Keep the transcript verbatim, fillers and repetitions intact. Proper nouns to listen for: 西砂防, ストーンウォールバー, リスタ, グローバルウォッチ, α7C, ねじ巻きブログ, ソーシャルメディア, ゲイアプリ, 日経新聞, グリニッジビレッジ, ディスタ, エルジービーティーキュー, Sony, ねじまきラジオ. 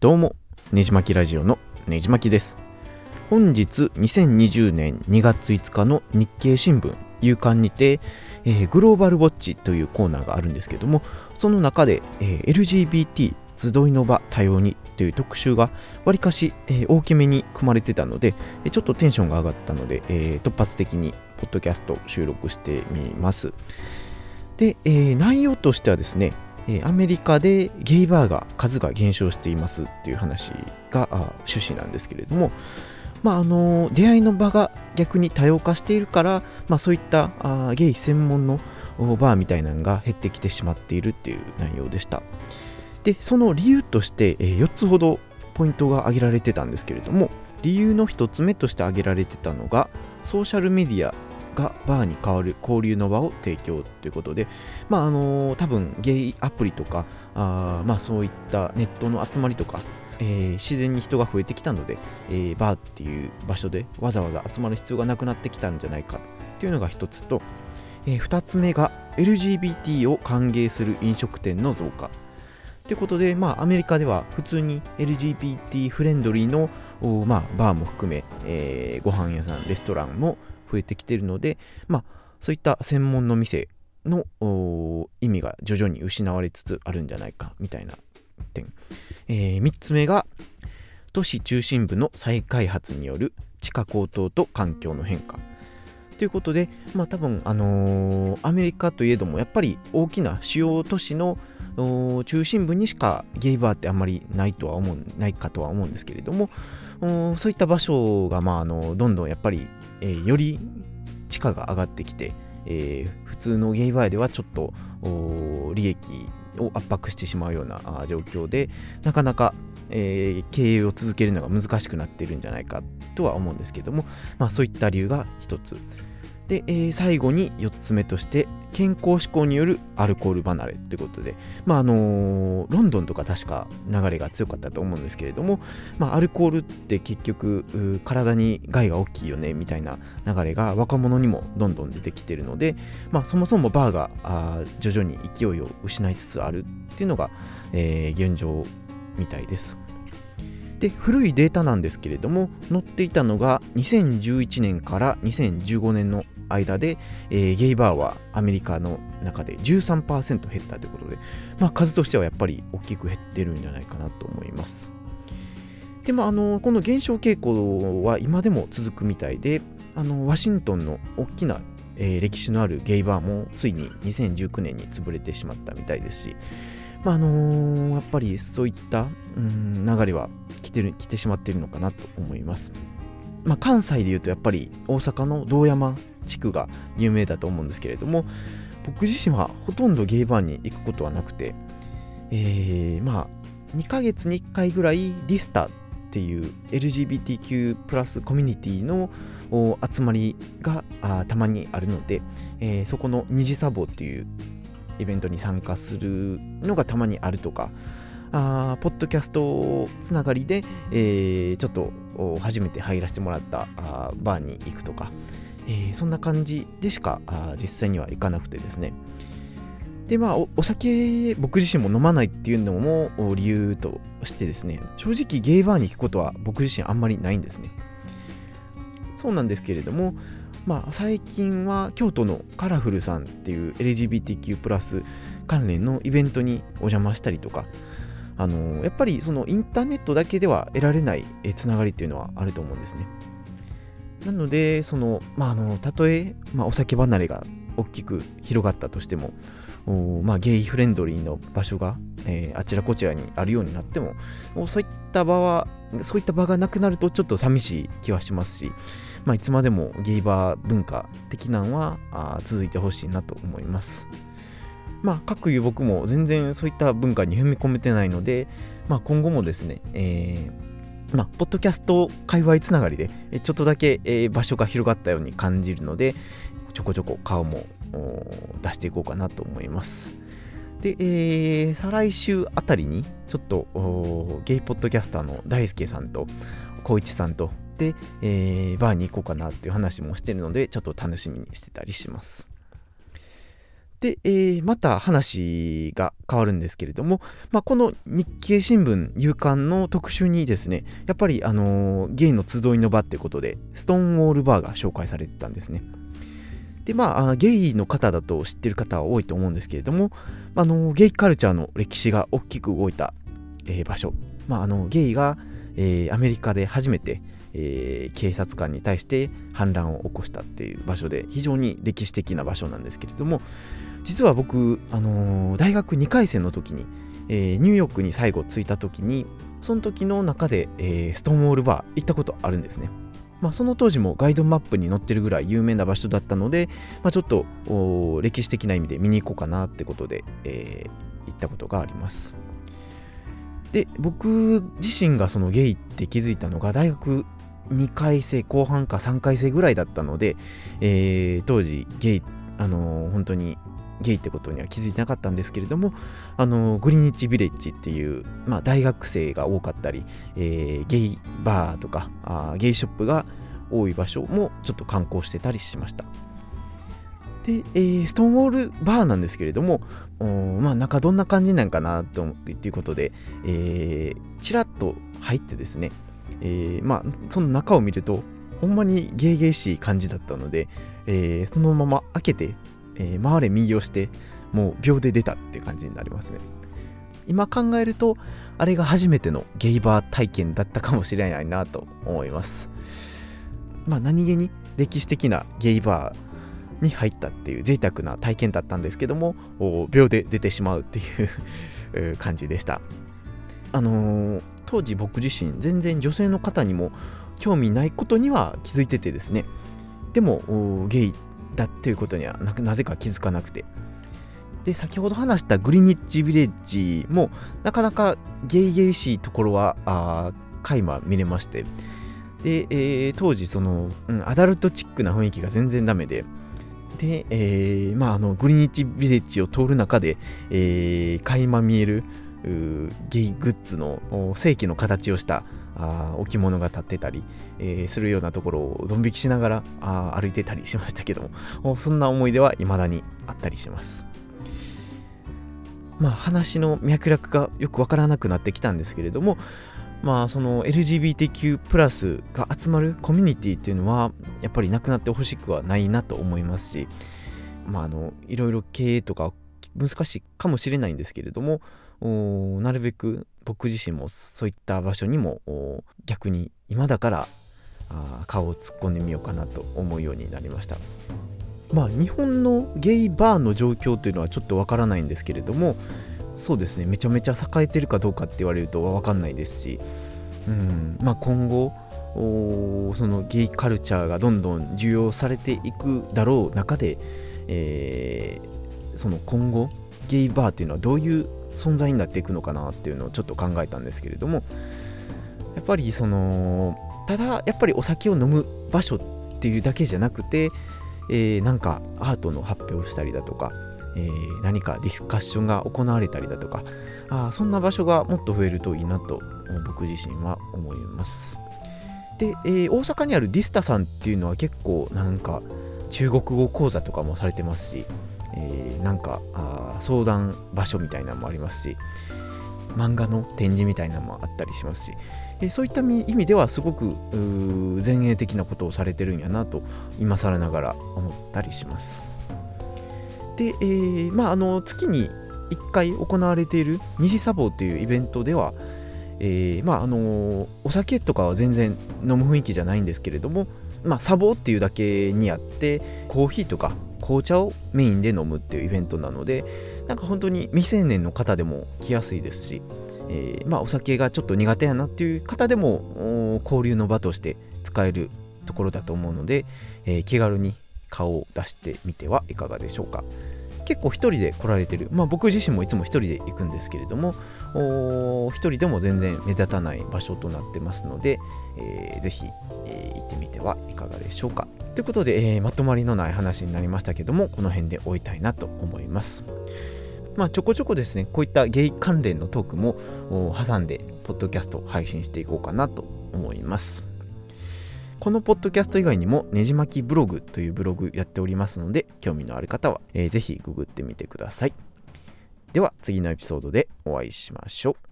どうも、ねじまきラジオのねじまきです。本日にせんにじゅうねんにがついつかの日経新聞夕刊にて、えー、グローバルウォッチというコーナーがあるんですけども、その中で、えー、エルジービーティー 集いの場多様にという特集がわりかし、えー、大きめに組まれてたので、ちょっとテンションが上がったので、えー、突発的にポッドキャスト収録してみます。で、えー、内容としてはですね、アメリカでゲイバーが数が減少していますっていう話が趣旨なんですけれども、まあ、あの出会いの場が逆に多様化しているから、まあ、そういったあゲイ専門のバーみたいなのが減ってきてしまっているっていう内容でした。で、その理由としてよっつほどポイントが挙げられてたんですけれども、理由のひとつめとして挙げられてたのが、ソーシャルメディアがバーに代わる交流の場を提供ということで、まああのー、多分ゲイアプリとかあ、まあ、そういったネットの集まりとか、えー、自然に人が増えてきたので、えー、バーっていう場所でわざわざ集まる必要がなくなってきたんじゃないかっていうのが一つと、えー、二つ目が エルジービーティー を歓迎する飲食店の増加ということで、まあ、アメリカでは普通に エルジービーティー フレンドリーの、まあ、バーも含め、えー、ご飯屋さんレストランも増えてきているので、まあ、そういった専門の店の意味が徐々に失われつつあるんじゃないかみたいな点、えー、みっつめが都市中心部の再開発による地価高騰と環境の変化ということで、まあ、多分、あのー、アメリカといえどもやっぱり大きな主要都市の中心部にしかゲイバーってあんまりないとは思うないかとは思うんですけれども、そういった場所が、まあ、あのどんどんやっぱり、えー、より地価が上がってきて、えー、普通のゲイバーではちょっと利益を圧迫してしまうような状況で、なかなか、えー、経営を続けるのが難しくなっているんじゃないかとは思うんですけれども、まあ、そういった理由が一つで、えー、最後によっつめとして健康志向によるアルコール離れということで、まああのー、ロンドンとか確か流れが強かったと思うんですけれども、まあ、アルコールって結局体に害が大きいよねみたいな流れが若者にもどんどん出てきているので、まあ、そもそもバーがー徐々に勢いを失いつつあるっていうのが、えー、現状みたいです。で、古いデータなんですけれども、載っていたのがにせんじゅういちねんからにせんじゅうごねんの間で、えー、ゲイバーはアメリカの中で じゅうさんパーセント 減ったということで、まあ、数としてはやっぱり大きく減ってるんじゃないかなと思います。で、まあ、あのこの減少傾向は今でも続くみたいで、あのワシントンの大きな、えー、歴史のあるゲイバーもついににせんじゅうきゅうねんに潰れてしまったみたいですし、まああのー、やっぱりそういった、うん、流れは来てる、来てしまっているのかなと思います。まあ、関西でいうとやっぱり大阪の堂山地区が有名だと思うんですけれども、僕自身はほとんどゲイバーに行くことはなくて、えー、まあにかげつにいっかいぐらいリスタっていう エルジービーティーキュー プラスコミュニティの集まりがたまにあるので、えー、そこの二次サボっていうイベントに参加するのがたまにあるとか、あポッドキャストつながりで、えー、ちょっと初めて入らせてもらったあーバーに行くとか、えー、そんな感じでしかあ実際には行かなくてですね。で、まあ お, お酒僕自身も飲まないっていうのも理由としてですね、正直ゲイバーに行くことは僕自身あんまりないんですね。そうなんですけれども、まあ、最近は京都のカラフルさんっていう エルジービーティーキュー プラス関連のイベントにお邪魔したりとか、あのー、やっぱりそのインターネットだけでは得られないつながりっていうのはあると思うんですね。なのでその、まあ、あのたとえ、まあ、お酒離れが大きく広がったとしても、まあ、ゲイフレンドリーの場所が、えー、あちらこちらにあるようになっても、そういった場はそういった場がなくなるとちょっと寂しい気はしますし、まあ、いつまでもゲイバー文化的なのは続いてほしいなと思います。まあ、各有僕も全然そういった文化に踏み込めてないので、まあ、今後もですね、えーまあ、ポッドキャスト界隈つながりでちょっとだけ、えー、場所が広がったように感じるので、ちょこちょこ顔も出していこうかなと思います。で、えー、再来週あたりにちょっとゲイポッドキャスターの大輔さんと小一さんとで、えー、バーに行こうかなっていう話もしてるので、ちょっと楽しみにしてたりします。で、えー、また話が変わるんですけれども、まあ、この日経新聞夕刊の特集にですね、やっぱり、あのー、ゲイの集いの場ってことでストーンウォールバーが紹介されてたんですね。で、まあ、ゲイの方だと知ってる方は多いと思うんですけれども、あのー、ゲイカルチャーの歴史が大きく動いた、えー、場所、まあ、あのゲイが、えー、アメリカで初めて、えー、警察官に対して反乱を起こしたっていう場所で、非常に歴史的な場所なんですけれども、実は僕、あのー、大学にかい生の時に、えー、ニューヨークに最後着いた時に、その時の中で、えー、ストーンウォールバー行ったことあるんですね。まあ、その当時もガイドマップに載ってるぐらい有名な場所だったので、まあ、ちょっと歴史的な意味で見に行こうかなってことで、えー、行ったことがあります。で、僕自身がそのゲイって気づいたのが大学にかい生後半かさんかい生ぐらいだったので、えー、当時ゲイ、あのー、本当にゲイってことには気づいてなかったんですけれども、あのグリニッチビレッジっていう、まあ、大学生が多かったり、えー、ゲイバーとかあーゲイショップが多い場所もちょっと観光してたりしました。で、えー、ストーンウォールバーなんですけれども、まあ、中どんな感じなんかなということで、えー、ちらっと入ってですね、えーまあ、その中を見るとほんまにゲイゲイしい感じだったので、えー、そのまま開けてえー、回れ右をしてもう秒で出たっていう感じになりますね。今考えるとあれが初めてのゲイバー体験だったかもしれないなと思います。まあ、何気に歴史的なゲイバーに入ったっていう贅沢な体験だったんですけども、秒で出てしまうっていう感じでした。あのー、当時僕自身全然女性の方にも興味ないことには気づいててですね、でもゲイだっていうことには な, なぜか気づかなくて、で先ほど話したグリニッジビレッジもなかなかゲイゲイしいところはあ垣間見れまして、で、えー、当時その、うん、アダルトチックな雰囲気が全然ダメで、で、えーまあ、あのグリニッジビレッジを通る中で、えー、垣間見えるゲイグッズの正規の形をしたあ置物が立ってたり、えー、するようなところをドン引きしながらあ歩いてたりしましたけども、そんな思い出は未だにあったりします。まあ、話の脈絡がよくわからなくなってきたんですけれども、まあ、その エルジービーティーキュー プラスが集まるコミュニティっていうのはやっぱりなくなってほしくはないなと思いますし、まあ、あのいろいろ経営とか難しいかもしれないんですけれども、なるべく僕自身もそういった場所にも逆に今だから顔を突っ込んでみようかなと思うようになりました。まあ、日本のゲイバーの状況というのはちょっとわからないんですけれども、そうですね、めちゃめちゃ栄えてるかどうかって言われるとわかんないですし、うん、まあ、今後そのゲイカルチャーがどんどん重要されていくだろう中で、えー、その今後ゲイバーというのはどういう存在になっていくのかなっていうのをちょっと考えたんですけれども、やっぱりそのただやっぱりお酒を飲む場所っていうだけじゃなくて、えー、なんかアートの発表をしたりだとか、えー、何かディスカッションが行われたりだとか、あそんな場所がもっと増えるといいなと僕自身は思います。で、えー、大阪にあるディスタさんっていうのは結構なんか中国語講座とかもされてますし、えー、なんかあ相談場所みたいなのもありますし、漫画の展示みたいなのもあったりしますし、えー、そういった意味ではすごく前衛的なことをされてるんやなと今更ながら思ったりします。で、えーまあ、あの月にいっかい行われている西砂防というイベントでは、えーまああのー、お酒とかは全然飲む雰囲気じゃないんですけれども、まあ、砂防っていうだけにあってコーヒーとか紅茶をメインで飲むっていうイベントなので、なんか本当に未成年の方でも来やすいですし、えーまあ、お酒がちょっと苦手やなっていう方でも交流の場として使えるところだと思うので、えー、気軽に顔を出してみてはいかがでしょうか。結構一人で来られてる、まあ、僕自身もいつも一人で行くんですけれども、一人でも全然目立たない場所となってますので、えー、ぜひ、えー、行ってみてはいかがでしょうか。ということで、えー、まとまりのない話になりましたけども、この辺で終えたいなと思います。まあ、ちょこちょこですねこういったゲイ関連のトークも挟んでポッドキャストを配信していこうかなと思います。このポッドキャスト以外にもねじ巻きブログというブログやっておりますので、興味のある方は、えー、ぜひググってみてください。では次のエピソードでお会いしましょう。